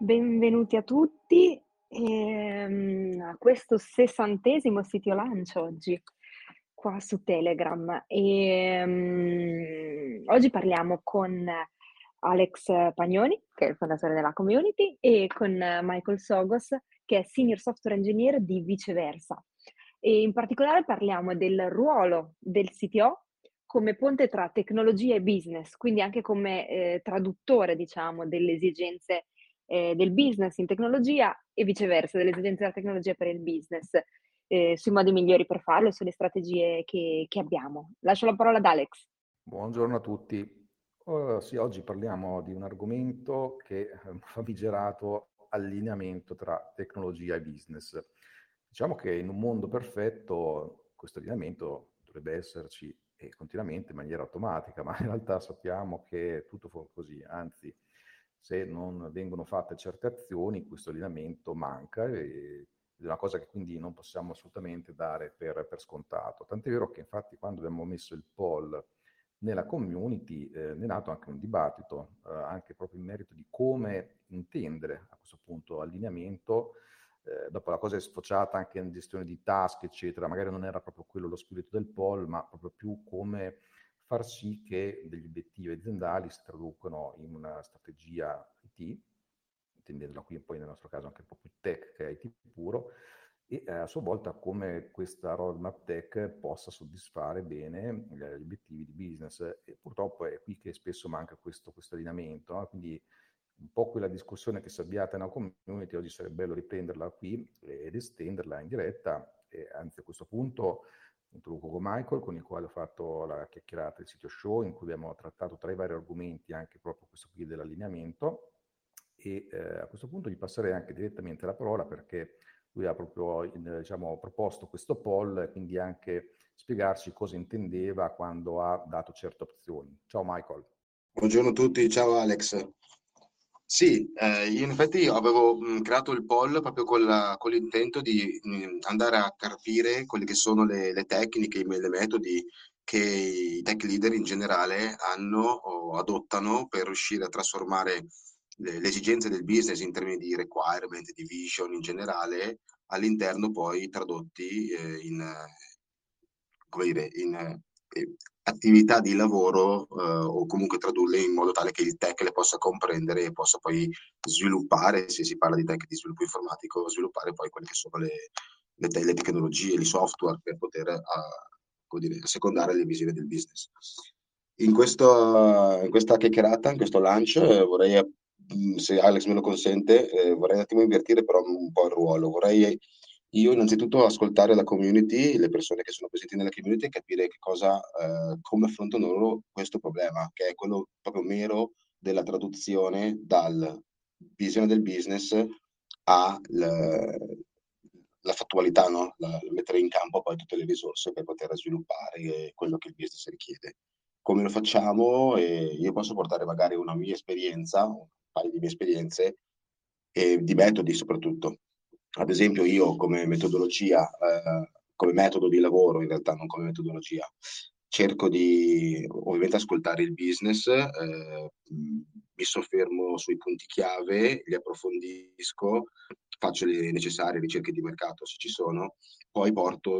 Benvenuti a tutti a questo 60° CTO Lunch oggi, qua su Telegram. Oggi parliamo con Alex Pagnoni, che è il fondatore della community, e con Michael Sogos, che è Senior Software Engineer di Viceversa. E in particolare parliamo del ruolo del CTO come ponte tra tecnologia e business, quindi anche come traduttore, diciamo, delle esigenze del business in tecnologia e viceversa, delle esigenze della tecnologia per il business, sui modi migliori per farlo e sulle strategie che abbiamo. Lascio la parola ad Alex. Buongiorno a tutti. Oggi parliamo di un argomento che è un famigerato allineamento tra tecnologia e business. Diciamo che in un mondo perfetto questo allineamento dovrebbe esserci continuamente in maniera automatica, ma in realtà sappiamo che tutto fa così, anzi, se non vengono fatte certe azioni questo allineamento manca, ed è una cosa che quindi non possiamo assolutamente dare per scontato. Tant'è vero che infatti quando abbiamo messo il poll nella community è nato anche un dibattito, anche proprio in merito di come intendere a questo punto allineamento. Dopo la cosa è sfociata anche in gestione di task, eccetera, magari non era proprio quello lo spirito del poll, ma proprio più come far sì che degli obiettivi aziendali si traducano in una strategia IT, intendendola qui poi nel nostro caso anche un po' più tech che IT puro, e a sua volta come questa roadmap tech possa soddisfare bene gli obiettivi di business. E purtroppo è qui che spesso manca questo allineamento, no? Quindi un po' quella discussione che si è avviata in una community, oggi sarebbe bello riprenderla qui ed estenderla in diretta, e anzi a questo punto introduco con Michael, con il quale ho fatto la chiacchierata del CTO Show, in cui abbiamo trattato tra i vari argomenti anche proprio questo qui dell'allineamento, e a questo punto gli passerei anche direttamente la parola, perché lui ha proprio proposto questo poll, quindi anche spiegarci cosa intendeva quando ha dato certe opzioni. Ciao Michael. Buongiorno a tutti, ciao Alex. Sì, io in effetti avevo creato il poll proprio con l'intento di andare a carpire quelle che sono le tecniche, le metodi che i tech leader in generale hanno o adottano per riuscire a trasformare le esigenze del business in termini di requirement, di vision in generale, all'interno poi tradotti in attività di lavoro o comunque tradurle in modo tale che il tech le possa comprendere e possa poi sviluppare, se si parla di tech di sviluppo informatico, sviluppare poi quelle che sono le tecnologie, i software per poter assecondare le visioni del business. In questa chiacchierata, in questo lunch, vorrei, se Alex me lo consente, vorrei un attimo invertire però un po' il ruolo. Vorrei io innanzitutto ascoltare la community, le persone che sono presenti nella community, e capire che come affrontano loro questo problema, che è quello proprio mero della traduzione dal visione del business alla fattualità, no? Mettere in campo poi tutte le risorse per poter sviluppare quello che il business richiede. Come lo facciamo? Io posso portare magari una mia esperienza, un paio di mie esperienze, e di metodi soprattutto. Ad esempio io come metodologia, come metodo di lavoro in realtà, non come metodologia, cerco di ovviamente ascoltare il business, mi soffermo sui punti chiave, li approfondisco, faccio le necessarie ricerche di mercato se ci sono, poi porto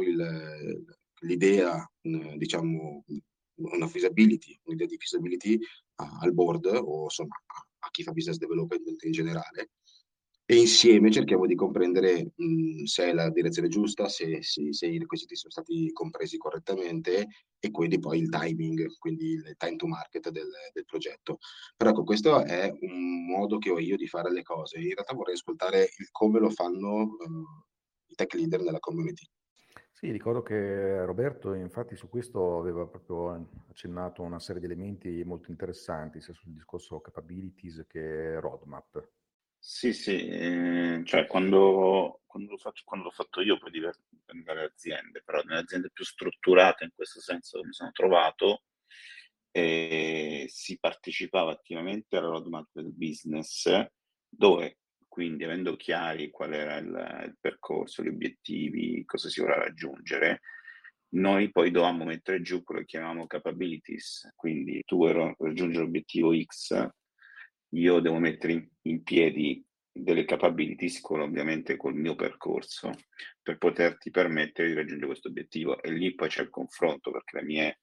l'idea, diciamo una feasibility, un'idea di feasibility al board o insomma a chi fa business development in generale. E insieme cerchiamo di comprendere se è la direzione giusta, se i requisiti sono stati compresi correttamente, e quindi poi il timing, quindi il time to market del progetto. Però ecco, questo è un modo che ho io di fare le cose. In realtà vorrei ascoltare il come lo fanno i tech leader nella community. Sì, ricordo che Roberto infatti su questo aveva proprio accennato una serie di elementi molto interessanti, sia sul discorso capabilities che roadmap. Sì, cioè quando l'ho fatto io poi nelle aziende, però nelle aziende più strutturate in questo senso che mi sono trovato, si partecipava attivamente alla roadmap del business, dove quindi avendo chiari qual era il percorso, gli obiettivi, cosa si voleva raggiungere, noi poi dovevamo mettere giù quello che chiamavamo capabilities, quindi tu vuoi raggiungere l'obiettivo X, io devo mettere in piedi delle capabilities ovviamente col mio percorso per poterti permettere di raggiungere questo obiettivo, e lì poi c'è il confronto, perché i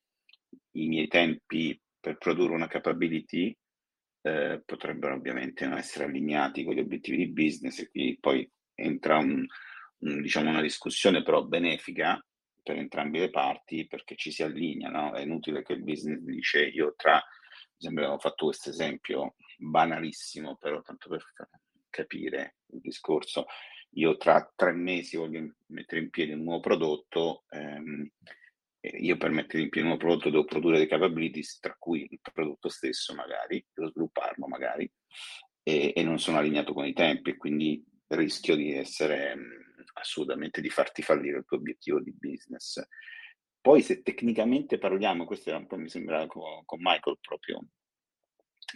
miei tempi per produrre una capability potrebbero ovviamente non essere allineati con gli obiettivi di business, e quindi poi entra diciamo una discussione però benefica per entrambe le parti, perché ci si allinea, no? È inutile che il business dice abbiamo fatto questo esempio banalissimo, però tanto per capire il discorso, io tra 3 mesi voglio mettere in piedi un nuovo prodotto, io per mettere in piedi un nuovo prodotto devo produrre dei capabilities, tra cui il prodotto stesso magari, devo svilupparlo magari, e non sono allineato con i tempi, e quindi rischio di essere assolutamente di farti fallire il tuo obiettivo di business. Poi se tecnicamente parliamo, questo era un po', mi sembrava con Michael proprio,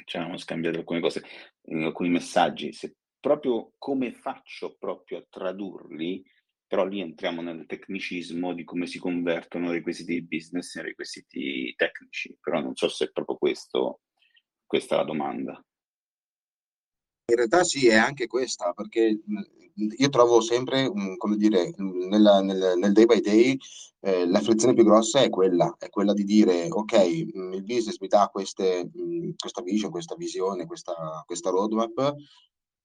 ci avevamo scambiato alcune cose, alcuni messaggi, se proprio come faccio proprio a tradurli, però lì entriamo nel tecnicismo di come si convertono requisiti di business in requisiti tecnici, però non so se è proprio questa è la domanda. In realtà sì, è anche questa, perché io trovo sempre, come dire, nel day by day la frizione più grossa è quella di dire ok, il business mi dà questa vision, questa visione, questa roadmap,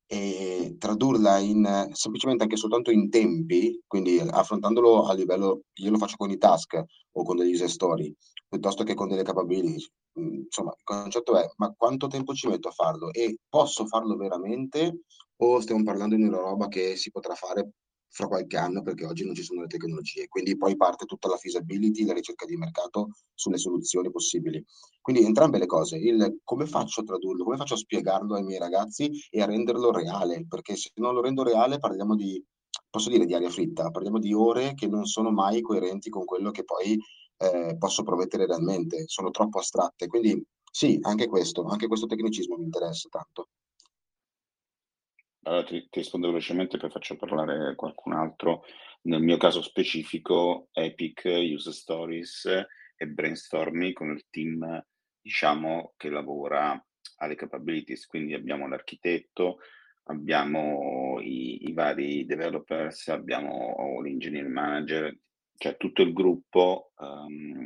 e tradurla in semplicemente anche soltanto in tempi, quindi affrontandolo a livello, io lo faccio con i task o con degli user story, piuttosto che con delle capability. Insomma, il concetto è, ma quanto tempo ci metto a farlo? E posso farlo veramente? O stiamo parlando di una roba che si potrà fare fra qualche anno, perché oggi non ci sono le tecnologie? Quindi poi parte tutta la feasibility, la ricerca di mercato sulle soluzioni possibili. Quindi entrambe le cose, il come faccio a tradurlo, come faccio a spiegarlo ai miei ragazzi e a renderlo reale? Perché se non lo rendo reale parliamo di, posso dire, di aria fritta, parliamo di ore che non sono mai coerenti con quello che poi posso promettere realmente, sono troppo astratte. Quindi sì, anche questo tecnicismo mi interessa tanto. Allora ti rispondo velocemente, poi faccio parlare qualcun altro. Nel mio caso specifico, Epic, User Stories e Brainstorming con il team, diciamo, che lavora alle capabilities, quindi abbiamo l'architetto, abbiamo i vari developers, abbiamo l'engineer manager, cioè tutto il gruppo,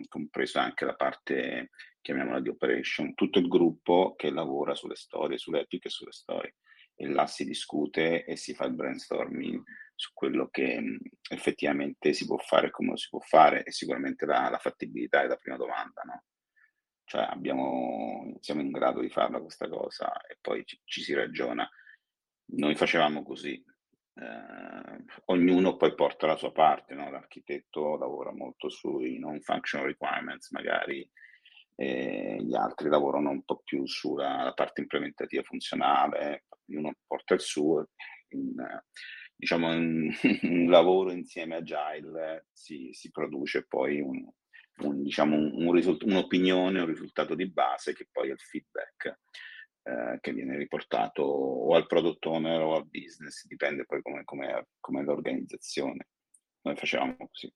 compresa anche la parte, chiamiamola, di operation, tutto il gruppo che lavora sulle storie, sulle epiche e sulle storie. E là si discute e si fa il brainstorming su quello che effettivamente si può fare e come lo si può fare, e sicuramente la fattibilità è la prima domanda, no? Cioè siamo in grado di farla questa cosa, e poi ci si ragiona. Noi facevamo così. Ognuno poi porta la sua parte, no? L'architetto lavora molto sui non-functional requirements magari, gli altri lavorano un po' più sulla parte implementativa funzionale, ognuno porta il suo, diciamo un lavoro insieme agile, si produce poi un'opinione, un risultato di base che poi è il feedback, che viene riportato o al product owner o al business, dipende poi come l'organizzazione. Noi facevamo così.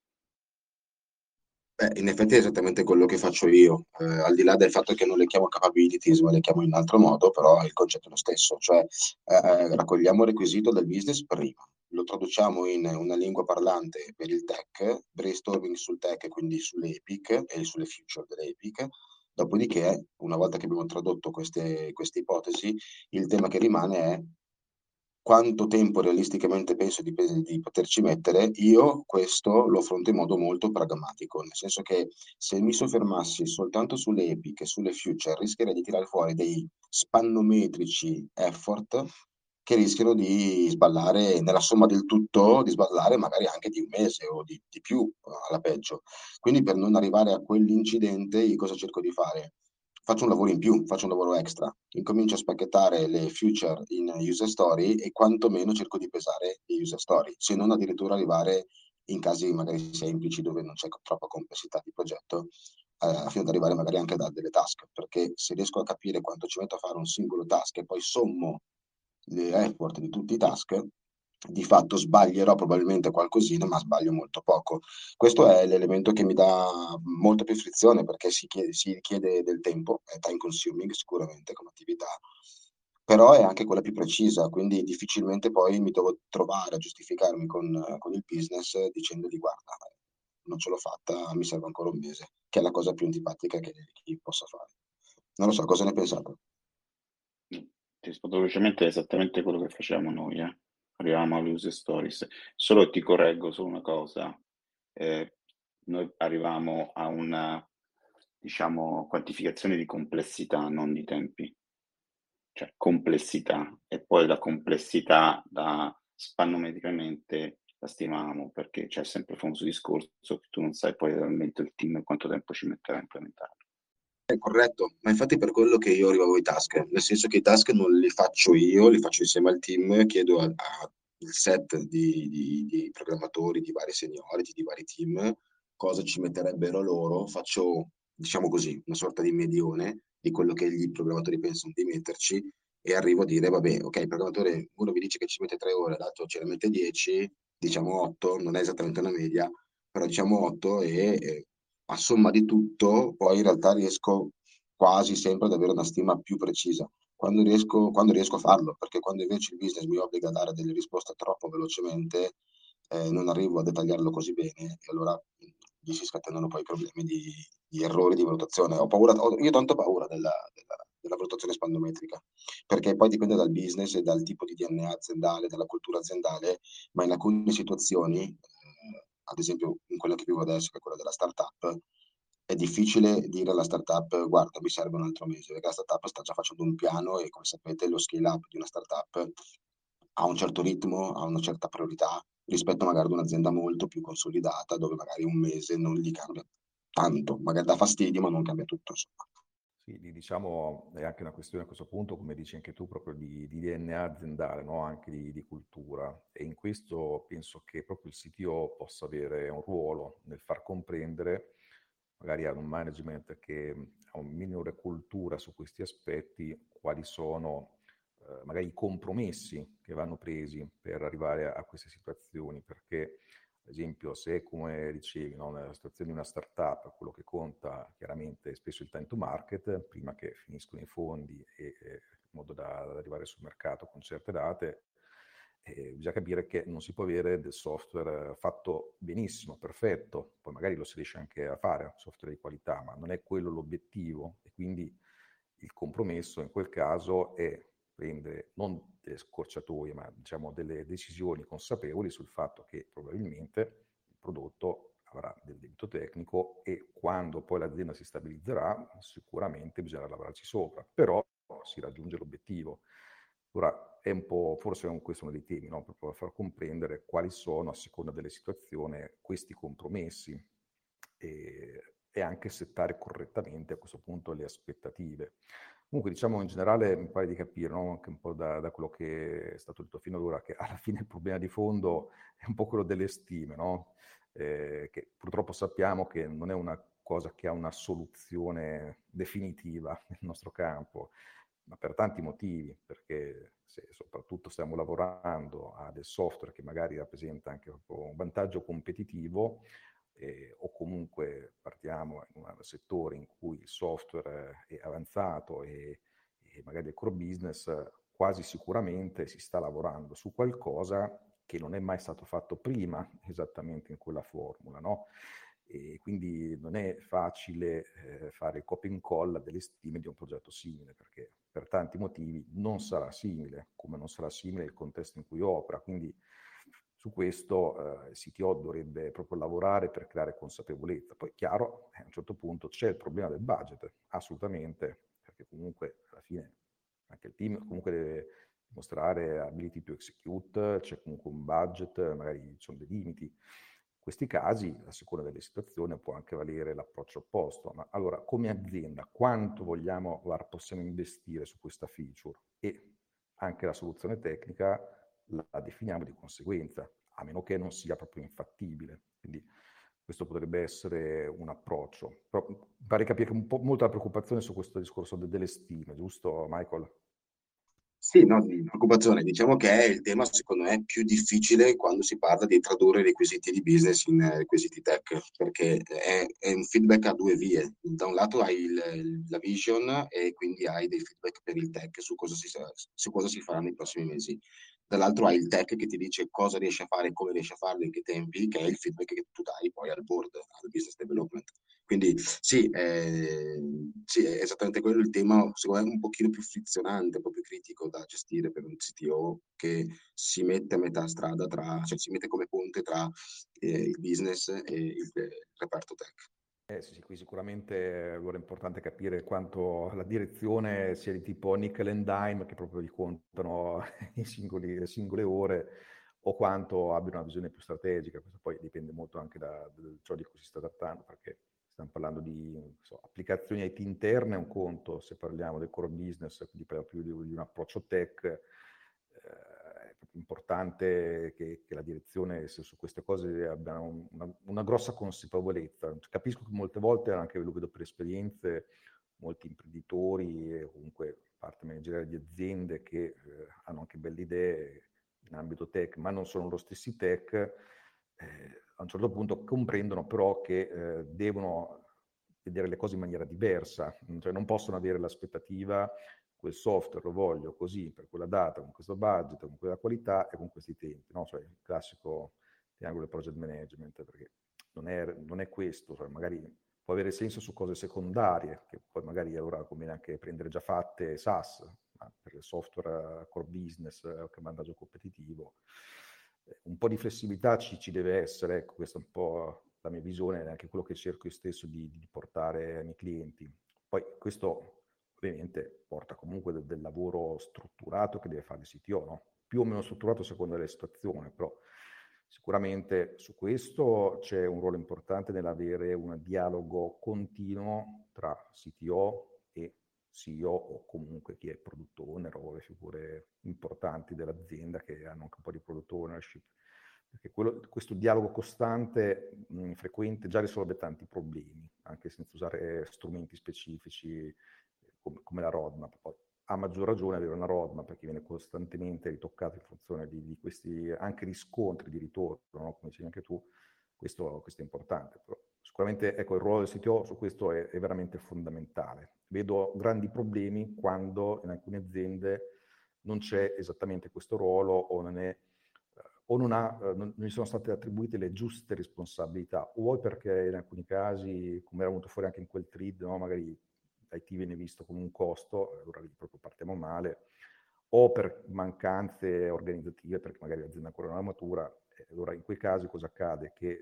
Beh, in effetti è esattamente quello che faccio io, al di là del fatto che non le chiamo capabilities, ma le chiamo in un altro modo, però il concetto è lo stesso, cioè raccogliamo il requisito del business prima, lo traduciamo in una lingua parlante per il tech, brainstorming sul tech, quindi sulle epic e sulle future delle epic. Dopodiché, una volta che abbiamo tradotto queste ipotesi, il tema che rimane è quanto tempo realisticamente penso di poterci mettere. Io questo lo affronto in modo molto pragmatico, nel senso che se mi soffermassi soltanto sulle epiche, sulle future, rischierei di tirare fuori dei spannometrici effort che rischiano di sballare nella somma del tutto, di sballare magari anche di un mese o di più alla peggio. Quindi per non arrivare a quell'incidente, io cosa cerco di fare? Faccio un lavoro in più, faccio un lavoro extra, incomincio a spacchettare le feature in user story e quantomeno cerco di pesare le user story, se non addirittura arrivare in casi magari semplici dove non c'è troppa complessità di progetto, a fine di arrivare magari anche a delle task, perché se riesco a capire quanto ci metto a fare un singolo task e poi sommo le effort di tutti i task, di fatto sbaglierò probabilmente qualcosina, ma sbaglio molto poco. Questo è l'elemento che mi dà molta più frizione, perché si richiede del tempo, è time consuming sicuramente come attività, però è anche quella più precisa, quindi difficilmente poi mi devo trovare a giustificarmi con il business dicendogli guarda, non ce l'ho fatta, mi serve ancora un mese, che è la cosa più antipatica che chi possa fare. Non lo so, cosa ne pensate? Ti rispondo velocemente, è esattamente quello che facciamo noi, Arriviamo alle user stories, solo ti correggo su una cosa, noi arriviamo a una, diciamo, quantificazione di complessità, non di tempi, cioè complessità, e poi la complessità da spannometricamente la stimavamo, perché c'è sempre il famoso discorso che tu non sai poi realmente il team quanto tempo ci metterà a implementarlo. È corretto, ma infatti per quello che io arrivavo ai task, nel senso che i task non li faccio io, li faccio insieme al team, chiedo al set di programmatori, di vari seniority, di vari team, cosa ci metterebbero loro, faccio, diciamo così, una sorta di medione di quello che gli programmatori pensano di metterci e arrivo a dire, vabbè, ok, il programmatore, uno mi dice che ci mette 3 ore, l'altro ce ne mette 10, diciamo 8, non è esattamente una media, però diciamo 8 e a somma di tutto poi in realtà riesco quasi sempre ad avere una stima più precisa quando riesco a farlo, perché quando invece il business mi obbliga a dare delle risposte troppo velocemente non arrivo a dettagliarlo così bene e allora gli si scatenano poi problemi di errori di valutazione. Io ho tanta paura della valutazione spannometrica, perché poi dipende dal business e dal tipo di DNA aziendale, dalla cultura aziendale, ma in alcune situazioni, ad esempio in quella che vivo adesso, che è quella della startup, è difficile dire alla startup guarda mi serve un altro mese, perché la startup sta già facendo un piano e come sapete lo scale up di una startup ha un certo ritmo, ha una certa priorità rispetto magari ad un'azienda molto più consolidata dove magari un mese non gli cambia tanto, magari dà fastidio ma non cambia tutto, insomma. Sì, diciamo è anche una questione a questo punto, come dici anche tu, proprio di DNA aziendale, no? Anche di cultura, e in questo penso che proprio il CTO possa avere un ruolo nel far comprendere magari ad un management che ha un minore cultura su questi aspetti quali sono magari i compromessi che vanno presi per arrivare a queste situazioni, perché ad esempio, se come dicevi, nella situazione di una startup, quello che conta chiaramente è spesso il time to market, prima che finiscono i fondi e in modo da arrivare sul mercato con certe date, bisogna capire che non si può avere del software fatto benissimo, perfetto, poi magari lo si riesce anche a fare, software di qualità, ma non è quello l'obiettivo, e quindi il compromesso in quel caso è prendere non delle scorciatoie, ma diciamo delle decisioni consapevoli sul fatto che probabilmente il prodotto avrà del debito tecnico e quando poi l'azienda si stabilizzerà sicuramente bisognerà lavorarci sopra, però si raggiunge l'obiettivo. Ora è un po', forse è questo uno dei temi, no? Proprio per far comprendere quali sono a seconda delle situazioni questi compromessi e anche settare correttamente a questo punto le aspettative. Comunque diciamo in generale mi pare di capire, no? Anche un po' da quello che è stato detto fino ad ora, che alla fine il problema di fondo è un po' quello delle stime, no? Che purtroppo sappiamo che non è una cosa che ha una soluzione definitiva nel nostro campo, ma per tanti motivi, perché se soprattutto stiamo lavorando a del software che magari rappresenta anche un vantaggio competitivo, o comunque partiamo in un settore in cui il software è avanzato e magari il core business, quasi sicuramente si sta lavorando su qualcosa che non è mai stato fatto prima esattamente in quella formula, no? E quindi non è facile fare il copia e incolla delle stime di un progetto simile, perché per tanti motivi non sarà simile, come non sarà simile il contesto in cui opera, quindi su questo il CTO dovrebbe proprio lavorare per creare consapevolezza. Poi chiaro, a un certo punto c'è il problema del budget, assolutamente, perché comunque alla fine anche il team comunque deve mostrare ability to execute, c'è comunque un budget, magari ci sono dei limiti. In questi casi, a seconda delle situazioni, può anche valere l'approccio opposto. Ma allora, come azienda, quanto vogliamo, possiamo investire su questa feature? E anche la soluzione tecnica la definiamo di conseguenza, a meno che non sia proprio infattibile. Quindi questo potrebbe essere un approccio. Però pare capire un po' molta preoccupazione su questo discorso delle stime, giusto Michael? Sì, no, di preoccupazione. Diciamo che è il tema, secondo me, più difficile quando si parla di tradurre requisiti di business in requisiti tech, perché è un feedback a due vie. Da un lato hai la vision e quindi hai dei feedback per il tech su cosa si farà nei prossimi mesi. Dall'altro hai il tech che ti dice cosa riesci a fare, come riesci a farlo, in che tempi, che è il feedback che tu dai poi al board, al business development. Quindi sì, è esattamente quello il tema, secondo me un pochino più frizionante, un po' più critico da gestire per un CTO che si mette a metà strada cioè si mette come ponte tra il business e il reparto tech. Sì, qui sicuramente allora è importante capire quanto la direzione sia di tipo nickel and dime, che proprio li contano le singole ore, o quanto abbiano una visione più strategica. Questo poi dipende molto anche da ciò di cui si sta trattando, perché stiamo parlando di applicazioni IT interne, è un conto, se parliamo del core business, quindi parliamo più di un approccio tech, è importante che la direzione, se su queste cose abbia una grossa consapevolezza. Capisco che molte volte, anche lo vedo per esperienze, molti imprenditori e comunque parte manageriale di aziende che hanno anche belle idee in ambito tech, ma non sono lo stessi tech, a un certo punto comprendono però che devono vedere le cose in maniera diversa, cioè non possono avere l'aspettativa quel software lo voglio così, per quella data, con questo budget, con quella qualità e con questi tempi, no? Cioè il classico triangolo project management, perché non è questo, cioè magari può avere senso su cose secondarie, che poi magari allora conviene anche prendere già fatte SaaS, ma per il software core business che vantaggio competitivo. Un po' di flessibilità ci deve essere, ecco, questa è un po' la mia visione, anche quello che cerco io stesso di portare ai miei clienti. Poi questo ovviamente porta comunque del lavoro strutturato che deve fare il CTO, no? Più o meno strutturato a seconda della situazione, però sicuramente su questo c'è un ruolo importante nell'avere un dialogo continuo tra CTO e CEO, o comunque chi è product owner o le figure importanti dell'azienda che hanno anche un po' di product ownership, perché questo dialogo costante, frequente, già risolve tanti problemi, anche senza usare strumenti specifici come la roadmap. Poi, a maggior ragione avere una roadmap, perché viene costantemente ritoccata in funzione di questi anche riscontri di ritorno, no? Come dicevi anche tu, questo è importante, però sicuramente ecco, il ruolo del CTO su questo è veramente fondamentale. Vedo grandi problemi quando in alcune aziende non c'è esattamente questo ruolo, o non gli sono state attribuite le giuste responsabilità, o perché in alcuni casi, come era venuto fuori anche in quel thread, no? Magari IT viene visto come un costo, allora lì proprio partiamo male, o per mancanze organizzative, perché magari l'azienda ancora non è matura. Allora in quei casi cosa accade? Che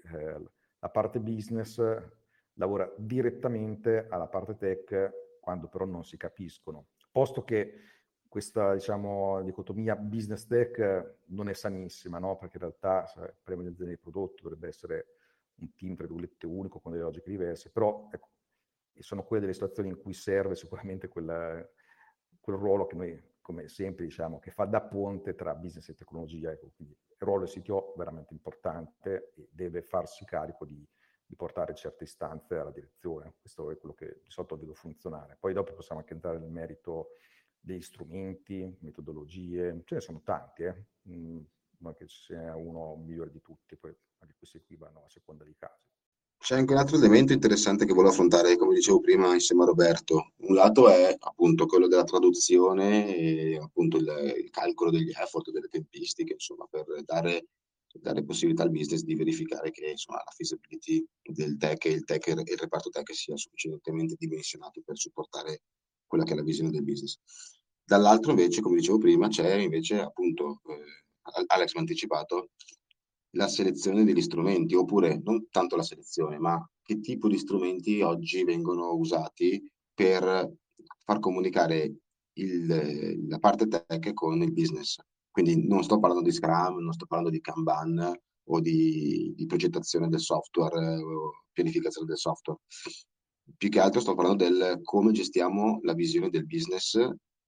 la parte business lavora direttamente alla parte tech, quando però non si capiscono, posto che questa, diciamo, dicotomia business tech non è sanissima, no? Perché in realtà, se parliamo di azienda di prodotto, dovrebbe essere un team tra virgolette unico con delle logiche diverse, però ecco, e sono quelle delle situazioni in cui serve sicuramente quel ruolo che noi, come sempre, diciamo, che fa da ponte tra business e tecnologia. Ecco, quindi il ruolo del CTO è veramente importante e deve farsi carico di portare certe istanze alla direzione. Questo è quello che di solito vedo funzionare. Poi dopo possiamo anche entrare nel merito degli strumenti, metodologie, ce ne sono tanti, ma che ce n'è uno migliore di tutti, poi anche questi qui vanno a seconda dei casi. C'è anche un altro elemento interessante che volevo affrontare, come dicevo prima, insieme a Roberto. Un lato è appunto quello della traduzione e appunto il calcolo degli effort, delle tempistiche, insomma, per dare possibilità al business di verificare che, insomma, la feasibility del tech e il reparto tech sia sufficientemente dimensionato per supportare quella che è la visione del business. Dall'altro invece, come dicevo prima, c'è invece appunto, Alex mi ha anticipato, la selezione degli strumenti, oppure non tanto la selezione, ma che tipo di strumenti oggi vengono usati per far comunicare la parte tech con il business. Quindi non sto parlando di Scrum, non sto parlando di Kanban o di progettazione del software o pianificazione del software. Più che altro sto parlando del come gestiamo la visione del business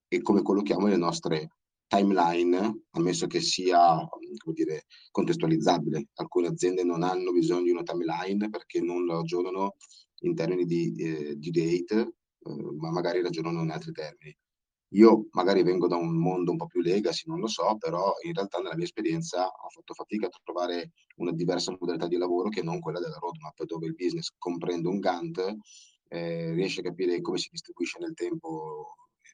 e come collochiamo le nostre timeline, ammesso che sia, come dire, contestualizzabile. Alcune aziende non hanno bisogno di una timeline perché non ragionano in termini di date, ma magari ragionano in altri termini. Io magari vengo da un mondo un po' più legacy, non lo so, però in realtà nella mia esperienza ho fatto fatica a trovare una diversa modalità di lavoro che non quella della roadmap, dove il business, comprende un Gantt, riesce a capire come si distribuisce nel tempo,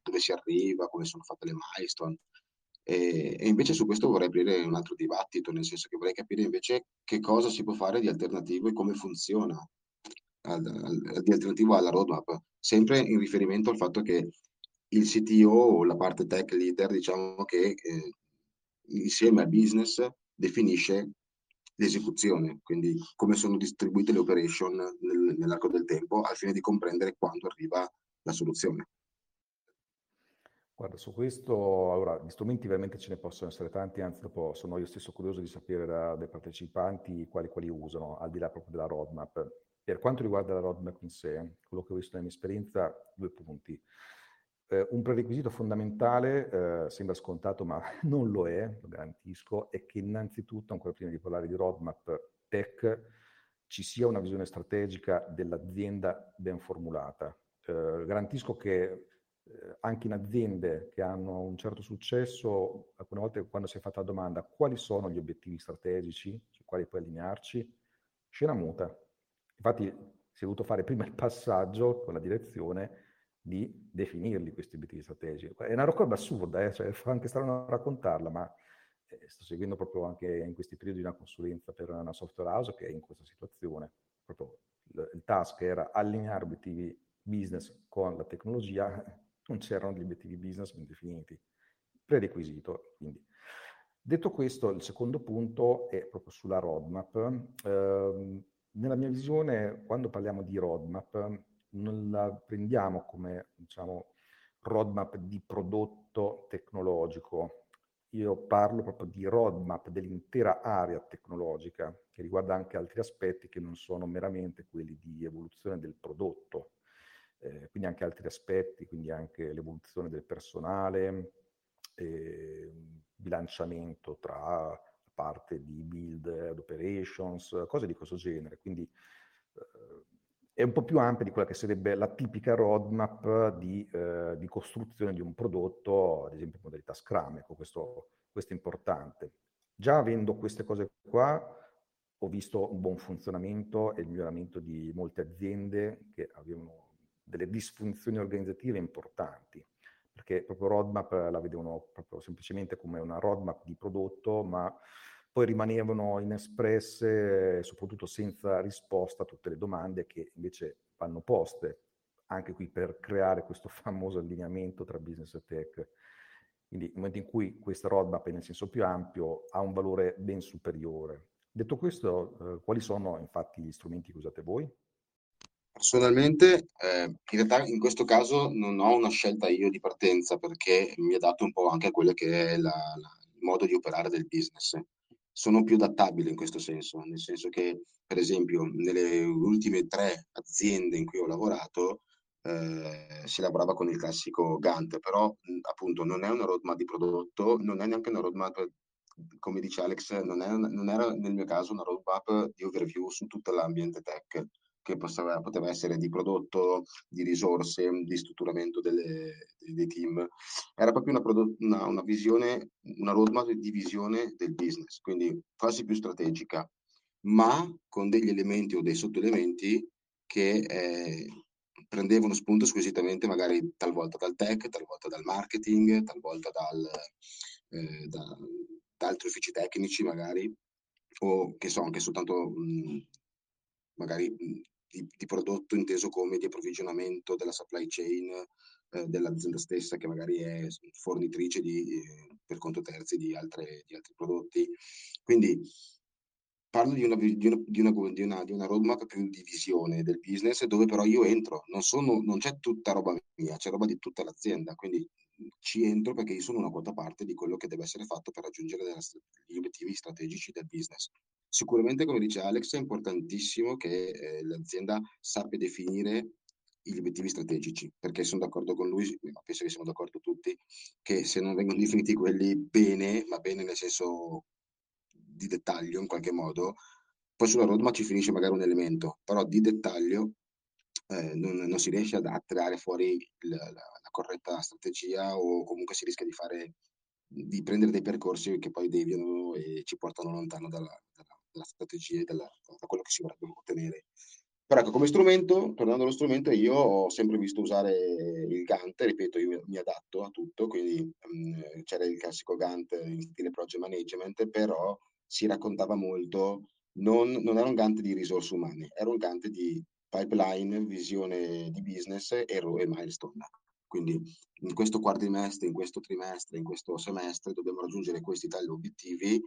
dove si arriva, come sono fatte le milestone. E invece su questo vorrei aprire un altro dibattito, nel senso che vorrei capire invece che cosa si può fare di alternativo e come funziona di alternativo alla roadmap, sempre in riferimento al fatto che il CTO o la parte tech leader, diciamo che insieme al business definisce l'esecuzione, quindi come sono distribuite le operation nell'arco del tempo, al fine di comprendere quando arriva la soluzione. Guarda, su questo, allora, gli strumenti veramente ce ne possono essere tanti, anzi dopo sono io stesso curioso di sapere dai partecipanti quali usano, al di là proprio della roadmap. Per quanto riguarda la roadmap in sé, quello che ho visto nella mia esperienza, 2 punti. Un prerequisito fondamentale, sembra scontato ma non lo è, lo garantisco, è che innanzitutto, ancora prima di parlare di roadmap tech, ci sia una visione strategica dell'azienda ben formulata. Garantisco che anche in aziende che hanno un certo successo, alcune volte quando si è fatta la domanda quali sono gli obiettivi strategici su quali puoi allinearci, scena muta. Infatti si è dovuto fare prima il passaggio con la direzione di definirli questi obiettivi strategici. È una roba assurda, cioè, fa anche strano raccontarla, ma sto seguendo proprio anche in questi periodi una consulenza per una software house che è in questa situazione. Proprio il task era allineare obiettivi business con la tecnologia, non c'erano gli obiettivi business ben definiti, prerequisito. Quindi, detto questo, il secondo punto è proprio sulla roadmap. Nella mia visione, quando parliamo di roadmap, non la prendiamo come, diciamo, roadmap di prodotto tecnologico. Io parlo proprio di roadmap dell'intera area tecnologica, che riguarda anche altri aspetti che non sono meramente quelli di evoluzione del prodotto, quindi anche altri aspetti, quindi anche l'evoluzione del personale, bilanciamento tra parte di build ad operations, cose di questo genere. Quindi è un po' più ampia di quella che sarebbe la tipica roadmap di costruzione di un prodotto, ad esempio in modalità Scrum. Ecco, questo è importante. Già avendo queste cose qua, ho visto un buon funzionamento e il miglioramento di molte aziende che avevano delle disfunzioni organizzative importanti, perché proprio roadmap la vedevano proprio semplicemente come una roadmap di prodotto, ma poi rimanevano inespresse, soprattutto senza risposta a tutte le domande che invece vanno poste, anche qui per creare questo famoso allineamento tra business e tech. Quindi nel momento in cui questa roadmap, nel senso più ampio, ha un valore ben superiore. Detto questo, quali sono infatti gli strumenti che usate voi? Personalmente, in realtà in questo caso non ho una scelta io di partenza, perché mi adatto un po' anche a quello che è il modo di operare del business. Sono più adattabile in questo senso, nel senso che, per esempio, nelle ultime 3 aziende in cui ho lavorato si lavorava con il classico Gantt, però appunto non è una roadmap di prodotto, non è neanche una roadmap, come dice Alex, non era nel mio caso una roadmap di overview su tutto l'ambiente tech, che poteva essere di prodotto, di risorse, di strutturamento dei team. Era proprio una visione, una roadmap di visione del business, quindi quasi più strategica, ma con degli elementi o dei sottoelementi che prendevano spunto squisitamente magari talvolta dal tech, talvolta dal marketing, talvolta da altri uffici tecnici magari, o che so, anche soltanto magari di prodotto inteso come di approvvigionamento della supply chain dell'azienda stessa, che magari è fornitrice per conto terzi di altri prodotti. Quindi parlo di una roadmap più di visione del business, dove però io entro, non c'è tutta roba mia, c'è roba di tutta l'azienda, quindi ci entro perché io sono una quota parte di quello che deve essere fatto per raggiungere gli obiettivi strategici del business. Sicuramente, come dice Alex, è importantissimo che l'azienda sappia definire gli obiettivi strategici, perché sono d'accordo con lui, ma penso che siamo d'accordo tutti, che se non vengono definiti quelli bene, ma bene nel senso di dettaglio in qualche modo, poi sulla roadmap ci finisce magari un elemento, però di dettaglio non si riesce a tirare fuori la corretta strategia, o comunque si rischia di prendere dei percorsi che poi deviano e ci portano lontano dalla strategia e da quello che si vorrebbe ottenere. Però ecco, come strumento, tornando allo strumento, io ho sempre visto usare il Gantt, ripeto, io mi adatto a tutto, quindi c'era il classico Gantt in stile project management, però si raccontava molto, non era un Gantt di risorse umane, era un Gantt di pipeline, visione di business e milestone. Quindi in questo quadrimestre, in questo trimestre, in questo semestre dobbiamo raggiungere questi tali obiettivi,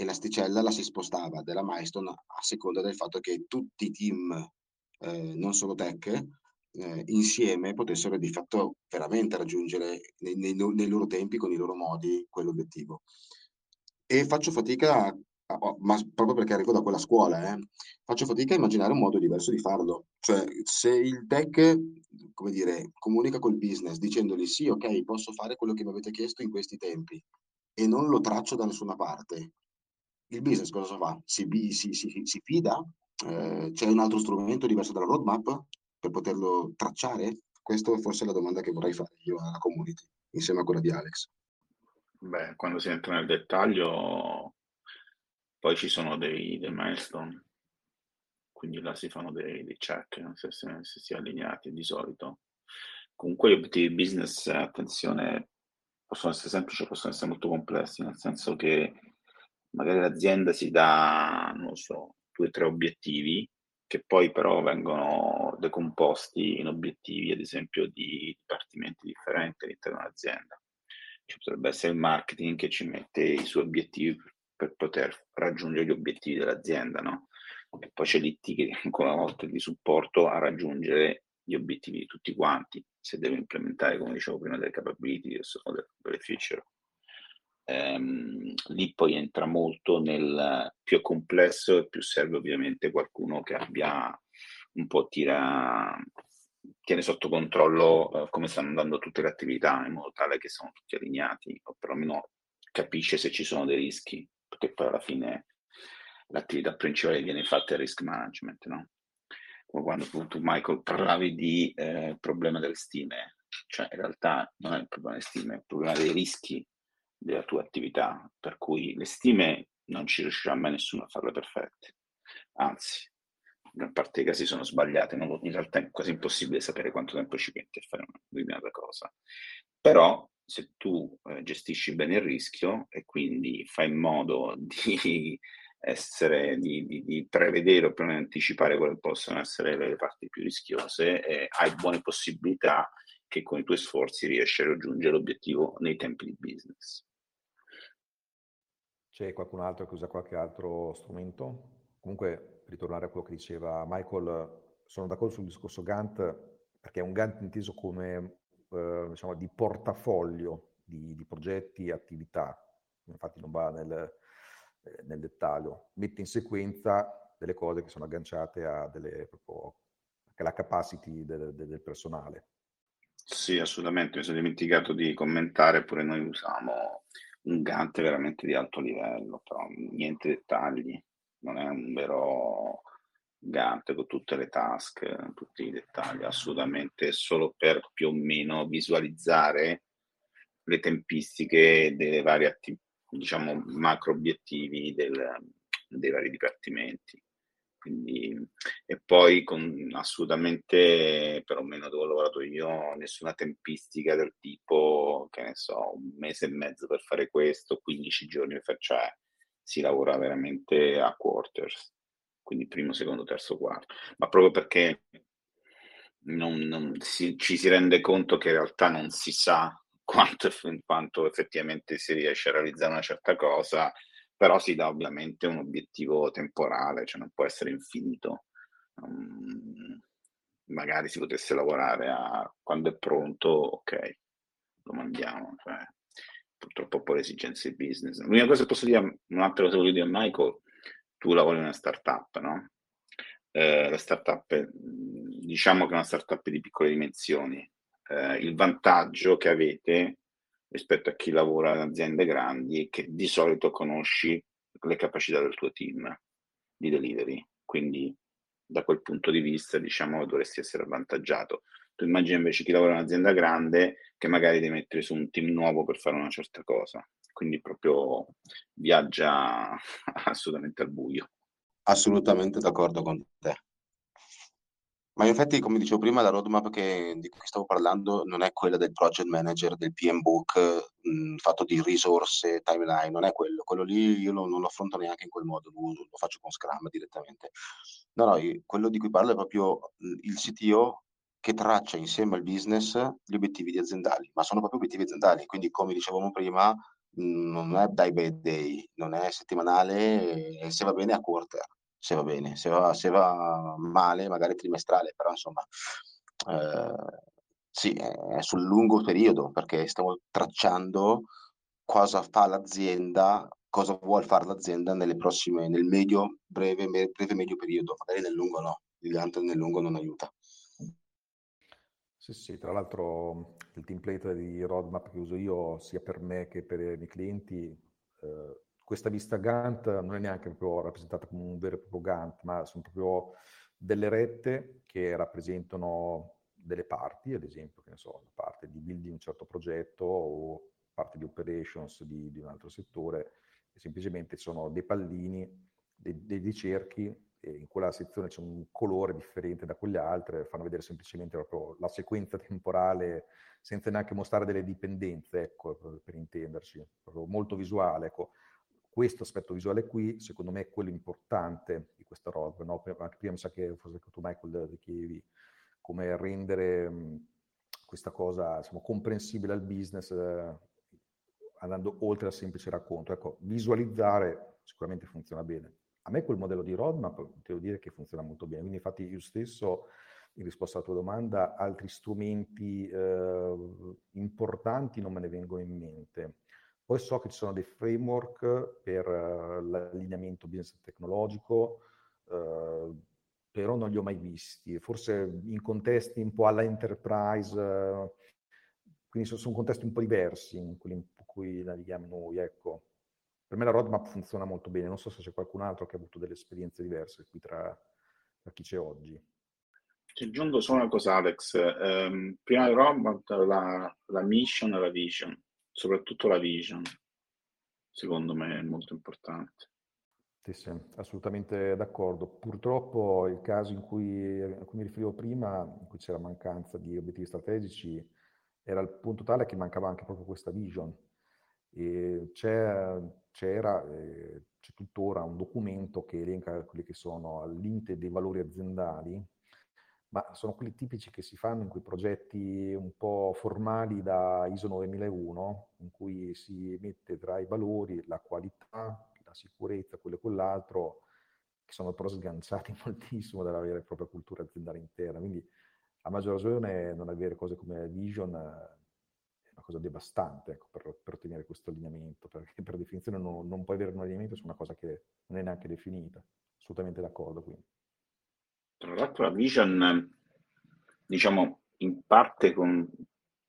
e l'asticella la si spostava della milestone a seconda del fatto che tutti i team, non solo tech, insieme potessero di fatto veramente raggiungere nei loro tempi, con i loro modi, quell'obiettivo. E faccio fatica ma proprio perché arrivo da quella scuola, faccio fatica a immaginare un modo diverso di farlo. Cioè, se il tech, come dire, comunica col business dicendogli sì, ok, posso fare quello che mi avete chiesto in questi tempi, e non lo traccio da nessuna parte, il business cosa fa? Si fida? C'è un altro strumento diverso dalla roadmap per poterlo tracciare? Questa è forse la domanda che vorrei fare io alla community, insieme a quella di Alex. Beh, quando si entra nel dettaglio... Poi ci sono dei milestone, quindi là si fanno dei check, se si è allineati di solito. Comunque gli obiettivi business, attenzione, possono essere semplici, possono essere molto complessi, nel senso che magari l'azienda si dà, non lo so, 2 o 3 obiettivi, che poi però vengono decomposti in obiettivi, ad esempio, di dipartimenti differenti all'interno dell'azienda. Ci potrebbe essere il marketing che ci mette i suoi obiettivi per poter raggiungere gli obiettivi dell'azienda, no? E poi c'è l'IT che ancora una volta di supporto a raggiungere gli obiettivi di tutti quanti, se deve implementare, come dicevo prima, delle capability o delle feature. Lì poi entra molto nel più complesso, e più serve ovviamente qualcuno che abbia un po' tiene sotto controllo come stanno andando tutte le attività, in modo tale che sono tutti allineati, o perlomeno capisce se ci sono dei rischi, perché poi alla fine l'attività principale viene fatta il risk management, no? Come quando tu, Michael, parlavi di problema delle stime, cioè in realtà non è il problema delle stime, è il problema dei rischi della tua attività, per cui le stime non ci riuscirà mai nessuno a farle perfette, anzi, in gran parte dei casi sono sbagliate, in realtà è quasi impossibile sapere quanto tempo ci mette a fare una determinata cosa, però se tu gestisci bene il rischio e quindi fai in modo di prevedere o prima anticipare quali possono essere le parti più rischiose, hai buone possibilità che con i tuoi sforzi riesci a raggiungere l'obiettivo nei tempi di business. C'è qualcun altro che usa qualche altro strumento? Comunque, ritornare a quello che diceva Michael, sono d'accordo sul discorso Gantt, perché è un Gantt inteso come diciamo di portafoglio di progetti e attività, infatti non va nel dettaglio, mette in sequenza delle cose che sono agganciate a delle proprio alla capacity del personale. Sì, assolutamente, mi sono dimenticato di commentare, pure noi usiamo un Gantt veramente di alto livello, però niente dettagli, non è un vero Gantt con tutte le task, tutti i dettagli, assolutamente solo per più o meno visualizzare le tempistiche delle varie diciamo macro obiettivi dei vari dipartimenti. Quindi, e poi assolutamente, perlomeno dove ho lavorato io, nessuna tempistica del tipo, che ne so, 1 mese e mezzo per fare questo, 15 giorni per fare, cioè si lavora veramente a quarters. Quindi 1° 2° 3° 4, ma proprio perché ci si rende conto che in realtà non si sa quanto effettivamente si riesce a realizzare una certa cosa, però si dà ovviamente un obiettivo temporale, cioè non può essere infinito. Magari si potesse lavorare a quando è pronto, ok, lo mandiamo, cioè, purtroppo per esigenze business. L'unica cosa che posso dire, un'altra cosa che voglio dire a Michael, tu lavori in una startup, no? La startup, diciamo che è una startup di piccole dimensioni, il vantaggio che avete rispetto a chi lavora in aziende grandi è che di solito conosci le capacità del tuo team di delivery, quindi da quel punto di vista diciamo dovresti essere avvantaggiato. Tu immagini invece chi lavora in un'azienda grande che magari devi mettere su un team nuovo per fare una certa cosa, quindi proprio viaggia assolutamente al buio. Assolutamente d'accordo con te. Ma in effetti, come dicevo prima, la roadmap di cui stavo parlando non è quella del project manager, del PM book, fatto di risorse, timeline, non è quello. Quello lì io non lo affronto neanche in quel modo, lo faccio con Scrum direttamente. No, quello di cui parlo è proprio il CTO che traccia insieme al business gli obiettivi aziendali, ma sono proprio obiettivi aziendali, quindi come dicevamo prima, non è day by day, non è settimanale, e se va bene a quarter, se va bene, se va male magari trimestrale, però insomma sì, è sul lungo periodo, perché stiamo tracciando cosa fa l'azienda, cosa vuol fare l'azienda nelle prossime, nel medio, breve medio periodo, magari nel lungo no, nel lungo non aiuta. Sì, tra l'altro il template di roadmap che uso io sia per me che per i miei clienti, questa vista Gantt non è neanche proprio rappresentata come un vero e proprio Gantt, ma sono proprio delle rette che rappresentano delle parti, ad esempio, che ne so, una parte di build di un certo progetto o parte di operations di un altro settore, e semplicemente sono dei pallini, dei cerchi. E in quella sezione c'è un colore differente da quelle altre, fanno vedere semplicemente proprio la sequenza temporale senza neanche mostrare delle dipendenze, ecco, per intenderci, proprio molto visuale, ecco. Questo aspetto visuale qui, secondo me, è quello importante di questa roba, no? Anche prima mi sa che forse tu, Michael, richiedevi come rendere questa cosa, insomma, comprensibile al business, andando oltre al semplice racconto. Ecco, visualizzare sicuramente funziona bene. A me quel modello di roadmap, devo dire che funziona molto bene, quindi infatti io stesso, in risposta alla tua domanda, altri strumenti importanti non me ne vengono in mente. Poi so che ci sono dei framework per l'allineamento business tecnologico, però non li ho mai visti, forse in contesti un po' alla enterprise, quindi sono contesti un po' diversi in quelli in cui navighiamo noi, ecco. Per me la roadmap funziona molto bene, non so se c'è qualcun altro che ha avuto delle esperienze diverse qui tra chi c'è oggi. Ti aggiungo solo una cosa, Alex, prima di roadmap la mission e la vision, soprattutto la vision, secondo me è molto importante. Sì, assolutamente d'accordo. Purtroppo il caso a cui mi riferivo prima, in cui c'era mancanza di obiettivi strategici, era il punto tale che mancava anche proprio questa vision. E c'è tuttora un documento che elenca quelli che sono all'inte dei valori aziendali, ma sono quelli tipici che si fanno in quei progetti un po' formali da ISO 9001, in cui si mette tra i valori la qualità, la sicurezza, quello e quell'altro, che sono però sganciati moltissimo dalla vera e propria cultura aziendale interna. Quindi a maggior ragione non avere cose come vision cosa devastante, ecco, per ottenere questo allineamento, perché per definizione non puoi avere un allineamento su una cosa che non è neanche definita. Assolutamente d'accordo, quindi. Tra l'altro la vision, diciamo, in parte con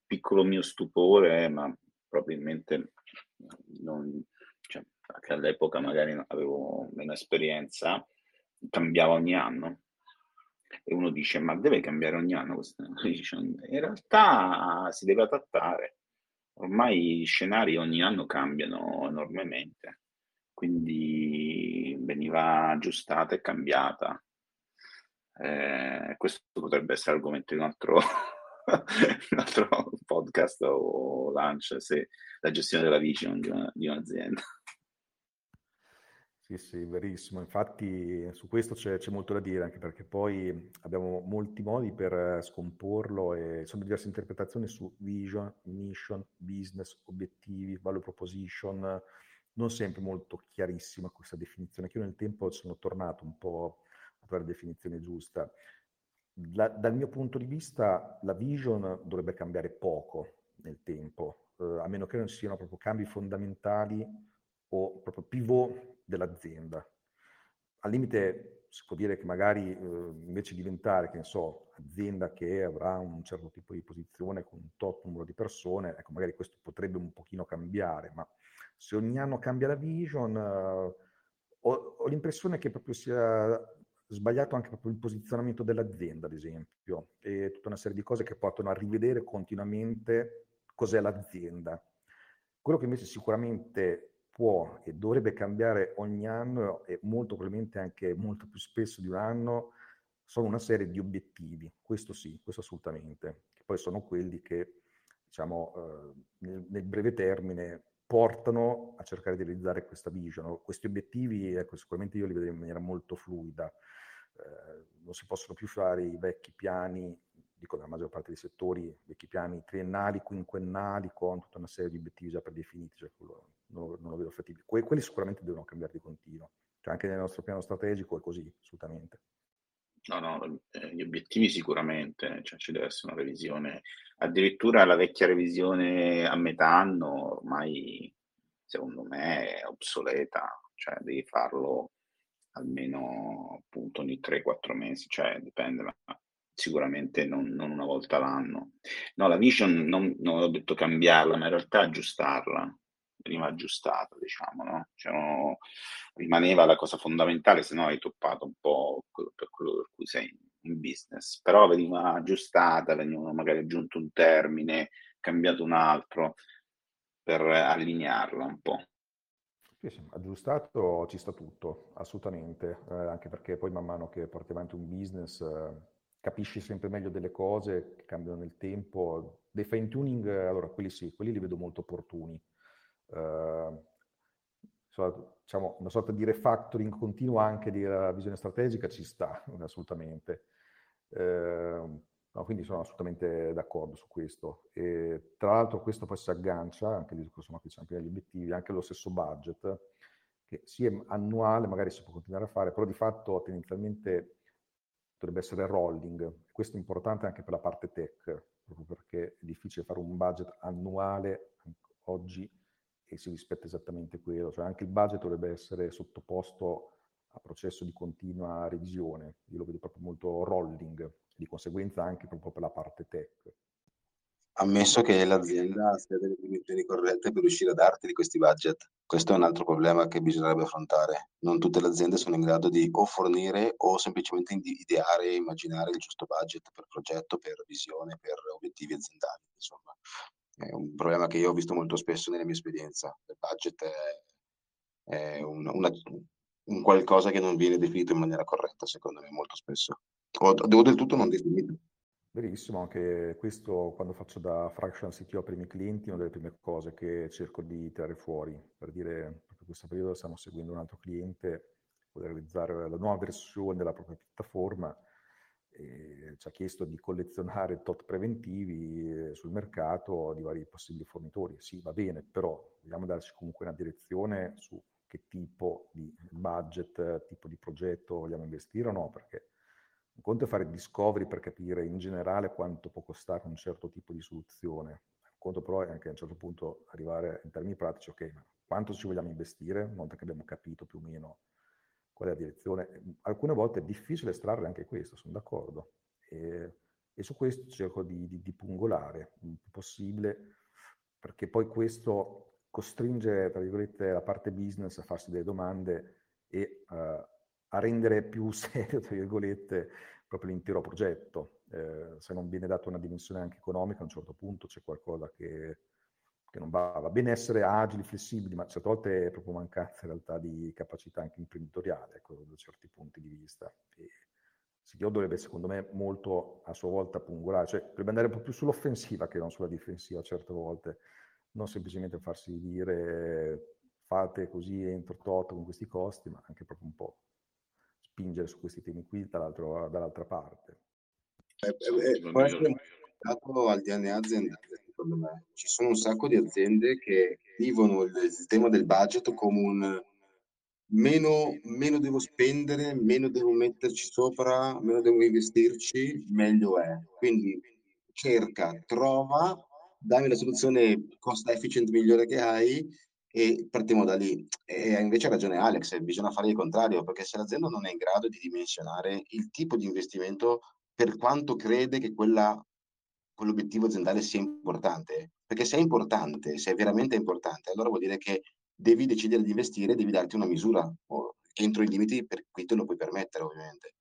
piccolo mio stupore, ma probabilmente non, cioè, anche all'epoca magari avevo meno esperienza, cambiava ogni anno. E uno dice, ma deve cambiare ogni anno questa vision? In realtà si deve adattare. Ormai gli scenari ogni anno cambiano enormemente, quindi veniva aggiustata e cambiata. Questo potrebbe essere argomento di un altro podcast o lunch, se la gestione della vision di un'azienda. Sì, verissimo. Infatti su questo c'è molto da dire, anche perché poi abbiamo molti modi per scomporlo e sono diverse interpretazioni su vision, mission, business, obiettivi, value proposition, non sempre molto chiarissima questa definizione, che io nel tempo sono tornato un po' a trovare la definizione giusta. Dal mio punto di vista la vision dovrebbe cambiare poco, nel tempo, a meno che non ci siano proprio cambi fondamentali o proprio pivot dell'azienda. Al limite si può dire che magari invece di diventare, che ne so, azienda che avrà un certo tipo di posizione con un tot numero di persone, ecco, magari questo potrebbe un pochino cambiare, ma se ogni anno cambia la vision, ho l'impressione che proprio sia sbagliato anche proprio il posizionamento dell'azienda, ad esempio, e tutta una serie di cose che portano a rivedere continuamente cos'è l'azienda. Quello che invece sicuramente può e dovrebbe cambiare ogni anno, e molto probabilmente anche molto più spesso di un anno, sono una serie di obiettivi, questo sì, questo assolutamente, che poi sono quelli che, diciamo, nel breve termine portano a cercare di realizzare questa vision. Questi obiettivi, ecco, sicuramente io li vedo in maniera molto fluida, non si possono più fare i vecchi piani, dico nella maggior parte dei settori, vecchi piani triennali, quinquennali, con tutta una serie di obiettivi già predefiniti, cioè quello non lo vedo fattibile. Quelli sicuramente devono cambiare di continuo, cioè anche nel nostro piano strategico è così, assolutamente. No, gli obiettivi sicuramente, cioè ci deve essere una revisione, addirittura la vecchia revisione a metà anno ormai secondo me è obsoleta, cioè devi farlo almeno appunto ogni 3-4 mesi, cioè dipende, ma sicuramente non una volta l'anno. No, la vision non ho detto cambiarla, ma in realtà aggiustarla, prima aggiustata, diciamo, no? Cioè, no, rimaneva la cosa fondamentale, se no hai toppato un po' per quello per cui sei in business, però veniva aggiustata, veniva magari aggiunto un termine, cambiato un altro per allinearla un po'. Sì, aggiustato ci sta tutto, assolutamente, anche perché poi man mano che porti avanti un business capisci sempre meglio delle cose che cambiano nel tempo. Dei fine tuning, allora quelli sì, quelli li vedo molto opportuni. Diciamo una sorta di refactoring continuo anche della visione strategica ci sta assolutamente, no, quindi sono assolutamente d'accordo su questo. E tra l'altro questo poi si aggancia anche al discorso che c'è anche gli obiettivi, anche lo stesso budget che sì è annuale, magari si può continuare a fare, però di fatto tendenzialmente dovrebbe essere rolling. Questo è importante anche per la parte tech, proprio perché è difficile fare un budget annuale oggi e si rispetta esattamente quello, cioè anche il budget dovrebbe essere sottoposto a processo di continua revisione, io lo vedo proprio molto rolling, di conseguenza anche proprio per la parte tech. Ammesso che l'azienda sia delle dimensioni corrette per riuscire a darti di questi budget, questo è un altro problema che bisognerebbe affrontare, non tutte le aziende sono in grado di o fornire o semplicemente ideare e immaginare il giusto budget per progetto, per visione, per obiettivi aziendali, insomma. È un problema che io ho visto molto spesso nella mia esperienza. Il budget è un qualcosa che non viene definito in maniera corretta, secondo me, molto spesso. Devo del tutto non definito. Verissimo, anche questo quando faccio da Fraction CTO per i miei clienti è una delle prime cose che cerco di tirare fuori. Per dire, proprio in questo periodo stiamo seguendo un altro cliente per realizzare la nuova versione della propria piattaforma. Ci ha chiesto di collezionare tot preventivi sul mercato di vari possibili fornitori. Sì, va bene, però dobbiamo darci comunque una direzione su che tipo di budget, tipo di progetto vogliamo investire o no, perché un conto è fare discovery per capire in generale quanto può costare un certo tipo di soluzione, un conto però è anche a un certo punto arrivare in termini pratici, ok, ma quanto ci vogliamo investire una volta che abbiamo capito più o meno qual è la direzione. Alcune volte è difficile estrarre anche questo, sono d'accordo, e su questo cerco di pungolare il più possibile, perché poi questo costringe, tra virgolette, la parte business a farsi delle domande e a rendere più serio, tra virgolette, proprio l'intero progetto. Se non viene data una dimensione anche economica, a un certo punto c'è qualcosa che non va bene essere agili, flessibili, ma certe volte è proprio mancanza in realtà di capacità anche imprenditoriale, ecco, da certi punti di vista. E CTO dovrebbe, secondo me, molto a sua volta pungolare, cioè dovrebbe andare un po' più sull'offensiva che non sulla difensiva certe volte, non semplicemente farsi dire fate così entro tot con questi costi, ma anche proprio un po' spingere su questi temi qui dall'altra parte. Può essere un al DNA aziendale. Secondo me ci sono un sacco di aziende che vivono il tema del budget come un meno devo spendere, meno devo metterci sopra, meno devo investirci, meglio è. Quindi trova dammi la soluzione cost efficient migliore che hai e partiamo da lì. E invece ha ragione Alex, bisogna fare il contrario, perché se l'azienda non è in grado di dimensionare il tipo di investimento per quanto crede che quell'obiettivo aziendale sia importante, perché se è importante, se è veramente importante, allora vuol dire che devi decidere di investire, devi darti una misura entro i limiti per cui te lo puoi permettere ovviamente.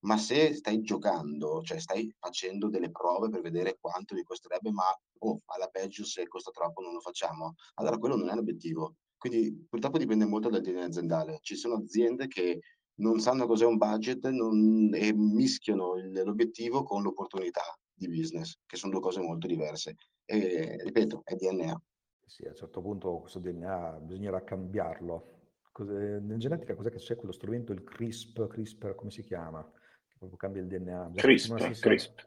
Ma se stai giocando, cioè stai facendo delle prove per vedere quanto mi costerebbe, ma alla peggio se costa troppo non lo facciamo, allora quello non è l'obiettivo. Quindi purtroppo dipende molto dal DNA aziendale. Ci sono aziende che non sanno cos'è un budget e mischiano l'obiettivo con l'opportunità di business, che sono due cose molto diverse. E ripeto, è DNA. Sì, a un certo punto questo DNA bisognerà cambiarlo. In genetica cos'è che c'è quello strumento, il CRISPR, come si chiama? Proprio cambia il DNA. CRISP,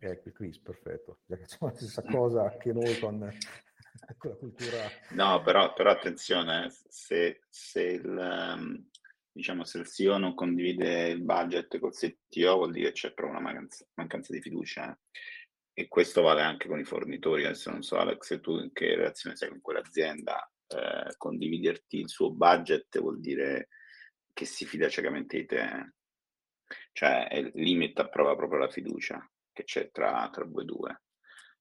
perfetto. Facciamo la stessa cosa che noi con la cultura. No, però attenzione, se il CEO non condivide il budget col CTO vuol dire che c'è proprio una mancanza di fiducia. E questo vale anche con i fornitori. Adesso non so, Alex, se tu in che relazione sei con quell'azienda, condividerti il suo budget vuol dire che si fida ciecamente di te. Cioè lì mette a prova proprio la fiducia che c'è tra voi due,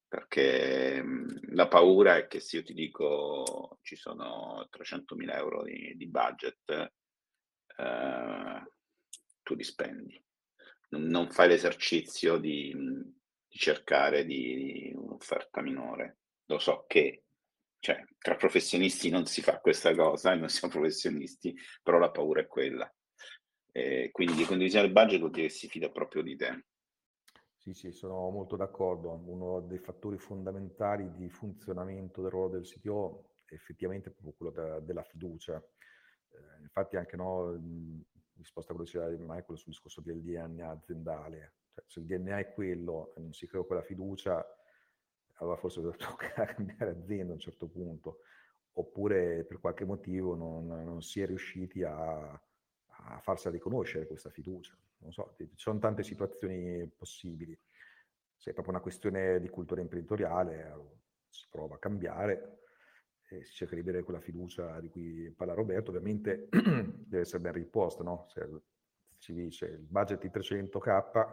perché la paura è che se io ti dico ci sono 300.000 euro di budget, tu li spendi, non fai l'esercizio di cercare di un'offerta minore. Lo so che tra professionisti non si fa questa cosa e non siamo professionisti, però la paura è quella. Quindi condivisione del budget vuol dire che si fida proprio di te. Sì, sono molto d'accordo. Uno dei fattori fondamentali di funzionamento del ruolo del CTO è effettivamente proprio quello della fiducia. Infatti anche risposta a quello che diceva Michael sul discorso del DNA aziendale. Cioè, se il DNA è quello e non si crea quella fiducia, allora forse tocca cambiare azienda a un certo punto, oppure per qualche motivo non si è riusciti a farsi riconoscere questa fiducia. Non so, ci sono tante situazioni possibili. Se è proprio una questione di cultura imprenditoriale, si prova a cambiare e si cerca di avere quella fiducia di cui parla Roberto. Ovviamente deve essere ben riposta, no? Se ci dice il budget di 300.000,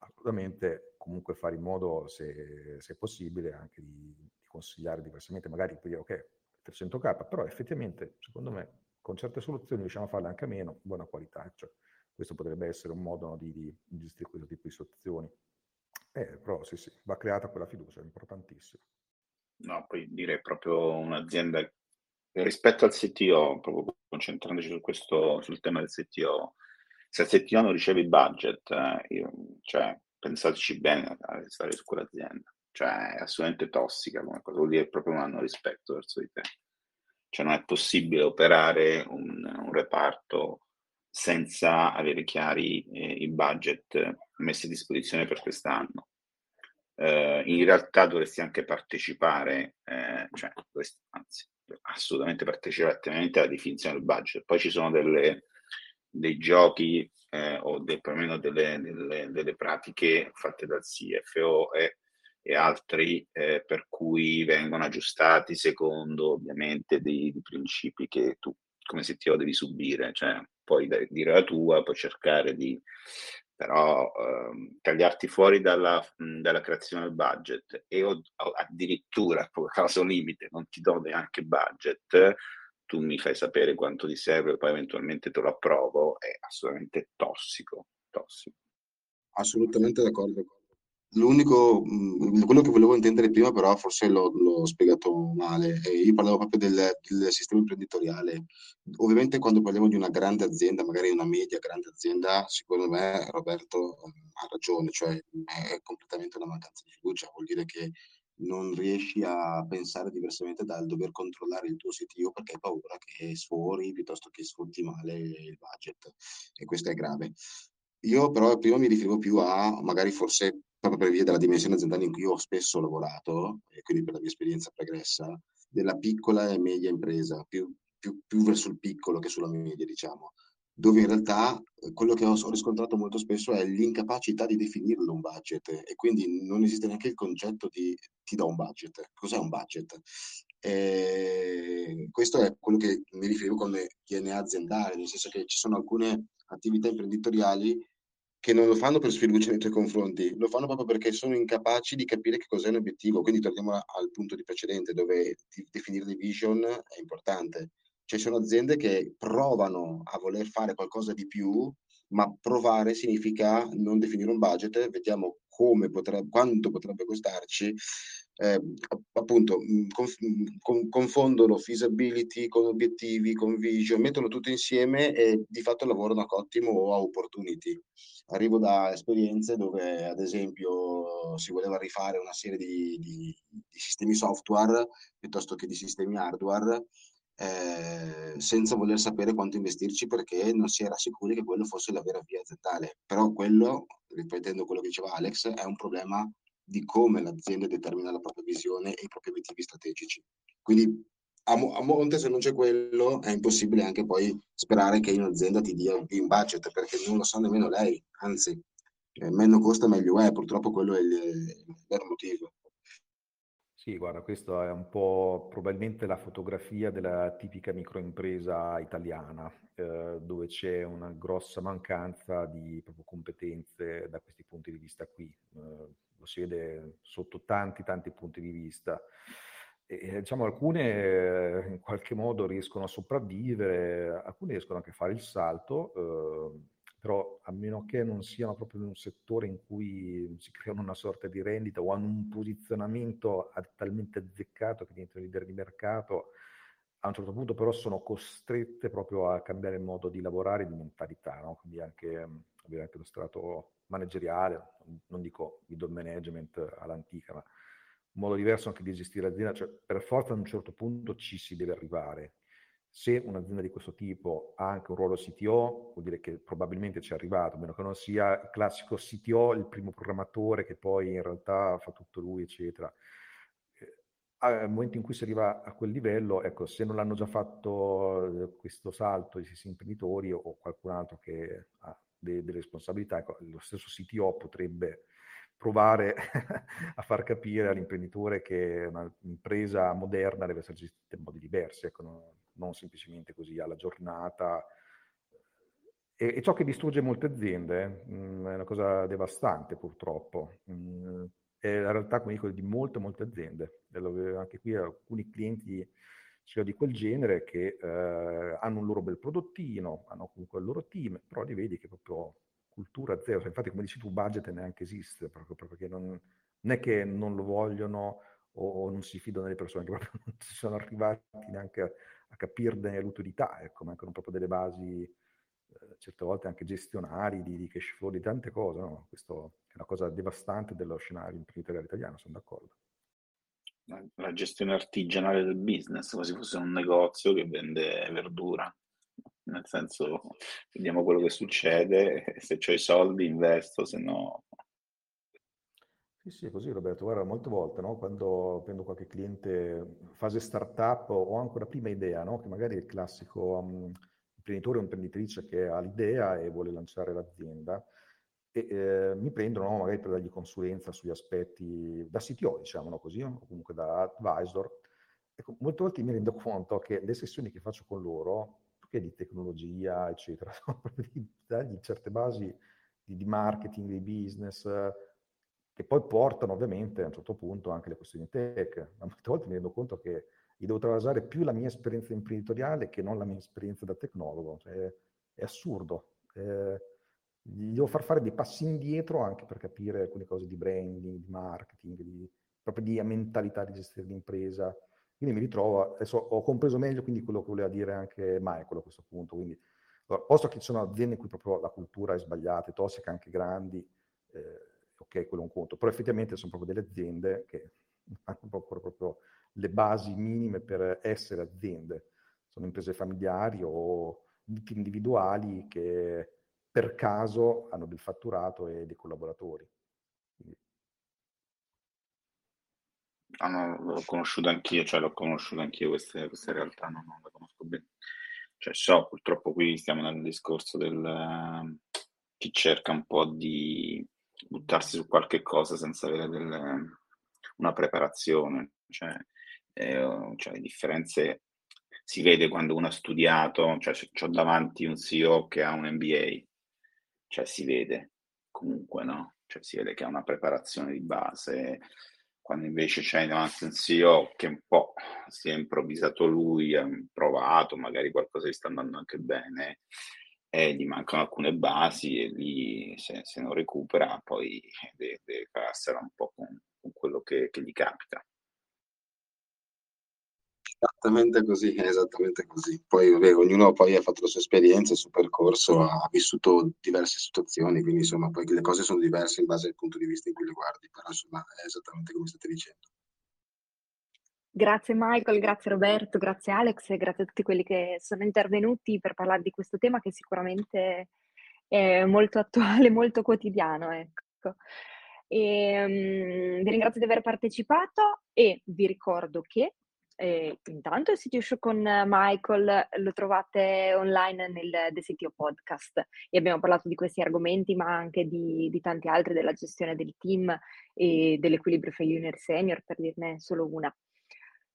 assolutamente comunque fare in modo, se è possibile, anche di consigliare diversamente, magari poi ok, 300.000, però effettivamente secondo me con certe soluzioni riusciamo a farle anche meno, buona qualità. Cioè, questo potrebbe essere un modo di gestire questo tipo di soluzioni. Però sì, va creata quella fiducia, è importantissimo. No, poi direi proprio un'azienda, rispetto al CTO, proprio concentrandoci su questo, sul tema del CTO, se il CTO non riceve il budget, pensateci bene a stare su quell'azienda. Cioè, è assolutamente tossica come cosa, vuol dire proprio non hanno rispetto verso di te. Cioè non è possibile operare un reparto senza avere chiari i budget messi a disposizione per quest'anno. In realtà dovresti anche partecipare, assolutamente partecipare attivamente alla definizione del budget. Poi ci sono dei giochi o perlomeno delle pratiche fatte dal CFO e altri per cui vengono aggiustati secondo ovviamente dei principi che tu come CTO devi subire, cioè puoi dire la tua, puoi cercare di però tagliarti fuori dalla creazione del budget e addirittura a caso limite non ti do neanche budget, tu mi fai sapere quanto ti serve e poi eventualmente te lo approvo. È assolutamente tossico. Assolutamente d'accordo. L'unico, quello che volevo intendere prima però forse l'ho spiegato male, io parlavo proprio del sistema imprenditoriale. Ovviamente quando parliamo di una grande azienda, magari una media grande azienda, secondo me Roberto ha ragione, cioè è completamente una mancanza di fiducia, vuol dire che non riesci a pensare diversamente dal dover controllare il tuo CTO perché hai paura che sfori piuttosto che sfrutti male il budget, e questo è grave. Io però prima mi riferivo più a magari forse proprio per via della dimensione aziendale in cui ho spesso lavorato e quindi per la mia esperienza pregressa della piccola e media impresa, più verso il piccolo che sulla media, diciamo, dove in realtà quello che ho riscontrato molto spesso è l'incapacità di definirlo un budget, e quindi non esiste neanche il concetto di ti do un budget. Cos'è un budget? Questo è quello che mi riferivo come DNA aziendale, nel senso che ci sono alcune attività imprenditoriali che non lo fanno per sfiducia nei tuoi confronti, lo fanno proprio perché sono incapaci di capire che cos'è un obiettivo. Quindi torniamo al punto di precedente, dove definire le vision è importante. Cioè, sono aziende che provano a voler fare qualcosa di più, ma provare significa non definire un budget, vediamo come potrebbe, quanto potrebbe costarci. Appunto, confondono feasibility con obiettivi, con vision, mettono tutto insieme e di fatto lavorano a cottimo o a opportunity. Arrivo da esperienze dove, ad esempio, si voleva rifare una serie di sistemi software piuttosto che di sistemi hardware, senza voler sapere quanto investirci, perché non si era sicuri che quello fosse la vera via aziendale. Però quello, ripetendo quello che diceva Alex, è un problema di come l'azienda determina la propria visione e i propri obiettivi strategici. Quindi a monte, se non c'è quello, è impossibile anche poi sperare che un'azienda ti dia in budget, perché non lo sa nemmeno lei, anzi, meno costa meglio è, purtroppo quello è il motivo. Sì, guarda, questo è un po' probabilmente la fotografia della tipica microimpresa italiana, dove c'è una grossa mancanza di proprio competenze da questi punti di vista qui. Lo si vede sotto tanti punti di vista. E, diciamo, alcune in qualche modo riescono a sopravvivere, alcune riescono anche a fare il salto, però a meno che non siano proprio in un settore in cui si creano una sorta di rendita o hanno un posizionamento talmente azzeccato che diventano leader di mercato, a un certo punto però sono costrette proprio a cambiare il modo di lavorare e di mentalità, no? Quindi anche lo strato manageriale, non dico middle management all'antica, ma un modo diverso anche di gestire l'azienda, cioè per forza ad un certo punto ci si deve arrivare. Se un'azienda di questo tipo ha anche un ruolo CTO, vuol dire che probabilmente ci è arrivato, a meno che non sia il classico CTO, il primo programmatore che poi in realtà fa tutto lui, eccetera. Al momento in cui si arriva a quel livello, ecco, se non l'hanno già fatto questo salto i stessi imprenditori o qualcun altro che ha delle responsabilità, ecco, lo stesso CTO potrebbe provare a far capire all'imprenditore che un'impresa moderna deve essere gestita in modi diversi, ecco, non semplicemente così alla giornata. E ciò che distrugge molte aziende è una cosa devastante, purtroppo. È la realtà, come dico, di molte aziende. Anche qui alcuni clienti di quel genere che hanno un loro bel prodottino, hanno comunque il loro team, però li vedi che proprio cultura zero. Cioè, infatti, come dici tu, budget neanche esiste, proprio perché non è che non lo vogliono o non si fidano delle persone, che proprio non ci sono arrivati neanche a capirne l'utilità. Ecco, mancano proprio delle basi, certe volte anche gestionali, di cash flow, di tante cose, no? Questo è una cosa devastante dello scenario imprenditoriale italiano, sono d'accordo. La gestione artigianale del business, quasi fosse un negozio che vende verdura, nel senso, vediamo quello che succede, se ho i soldi investo, se no... Sì, è così, Roberto. Guarda, molte volte, no, quando prendo qualche cliente fase startup ho anche una prima idea, no, che magari è il classico imprenditore o imprenditrice che ha l'idea e vuole lanciare l'azienda, e mi prendono, no, magari per dargli consulenza sugli aspetti da CTO, diciamo, no, così, o comunque da advisor. Ecco, molte volte mi rendo conto che le sessioni che faccio con loro, perché di tecnologia, eccetera, sono proprio di dargli certe basi di marketing, di business, che poi portano ovviamente a un certo punto anche le questioni tech. Ma molte volte mi rendo conto che gli devo travasare più la mia esperienza imprenditoriale che non la mia esperienza da tecnologo. Cioè, è assurdo. Gli devo far fare dei passi indietro anche per capire alcune cose di branding, di marketing, proprio di mentalità di gestire l'impresa. Quindi mi ritrovo, adesso ho compreso meglio quindi quello che voleva dire anche Michael a questo punto. Quindi, allora, posto che ci sono aziende in cui proprio la cultura è sbagliata, è tossica, anche grandi, ok, quello è un conto, però effettivamente sono proprio delle aziende che hanno proprio le basi minime per essere aziende. Sono imprese familiari o individuali che per caso hanno del fatturato e dei collaboratori. Quindi... l'ho conosciuta anch'io queste realtà, non la conosco bene. Cioè so, purtroppo qui stiamo andando al discorso del chi cerca un po' di buttarsi su qualche cosa senza avere una preparazione, cioè le differenze si vede quando uno ha studiato, cioè c'ho davanti un CEO che ha un MBA, cioè si vede comunque, no? Cioè si vede che ha una preparazione di base, quando invece c'è davanti un CEO che un po' si è improvvisato lui, ha provato, magari qualcosa gli sta andando anche bene, e gli mancano alcune basi e lì se non recupera poi deve passare un po' con quello che gli capita. Esattamente così. Poi vabbè, ognuno poi ha fatto la sua esperienza, il suo percorso, ha vissuto diverse situazioni, quindi insomma poi le cose sono diverse in base al punto di vista in cui le guardi, però insomma è esattamente come state dicendo. Grazie Michael, grazie Roberto, grazie Alex e grazie a tutti quelli che sono intervenuti per parlare di questo tema che sicuramente è molto attuale, molto quotidiano, ecco. Vi ringrazio di aver partecipato e vi ricordo che intanto il CTO Show con Michael lo trovate online nel The CTO Podcast e abbiamo parlato di questi argomenti ma anche di tanti altri, della gestione del team e dell'equilibrio fra junior e senior, per dirne solo una.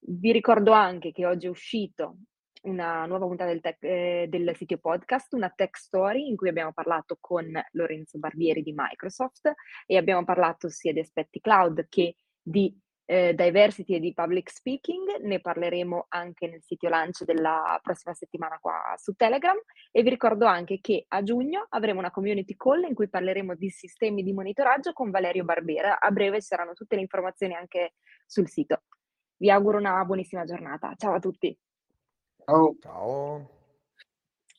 Vi ricordo anche che oggi è uscito una nuova puntata del CTO Podcast, una tech story in cui abbiamo parlato con Lorenzo Barbieri di Microsoft e abbiamo parlato sia di aspetti cloud che di diversity e di public speaking. Ne parleremo anche nel CTO Lunch della prossima settimana qua su Telegram e vi ricordo anche che a giugno avremo una community call in cui parleremo di sistemi di monitoraggio con Valerio Barbera. A breve saranno tutte le informazioni anche sul sito. Vi auguro una buonissima giornata. Ciao a tutti. Ciao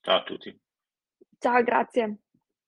a tutti. Ciao, grazie.